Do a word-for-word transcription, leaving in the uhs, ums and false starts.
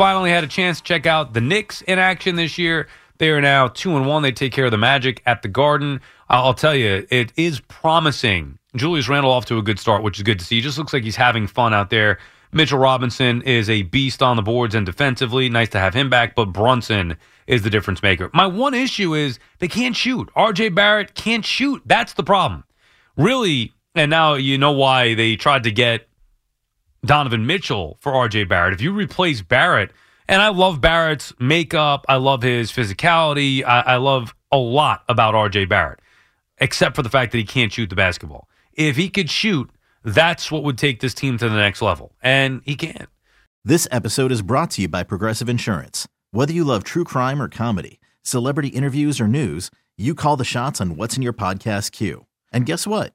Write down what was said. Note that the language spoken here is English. finally had a chance to check out the Knicks in action this year. They are now two and one. They take care of the Magic at the Garden. I'll tell you, it is promising. Julius Randle off to a good start, which is good to see. He just looks like he's having fun out there. Mitchell Robinson is a beast on the boards and defensively. Nice to have him back, but Brunson is the difference maker. My one issue is they can't shoot. R J Barrett can't shoot. That's the problem. Really, and now you know why they tried to get Donovan Mitchell for R J Barrett. If you replace Barrett, and I love Barrett's makeup, I love his physicality, I, I love a lot about R J Barrett, except for the fact that he can't shoot the basketball. If he could shoot, that's what would take this team to the next level, and he can. This episode is brought to you by Progressive Insurance. Whether you love true crime or comedy, celebrity interviews or news, you call the shots on what's in your podcast queue. And guess what?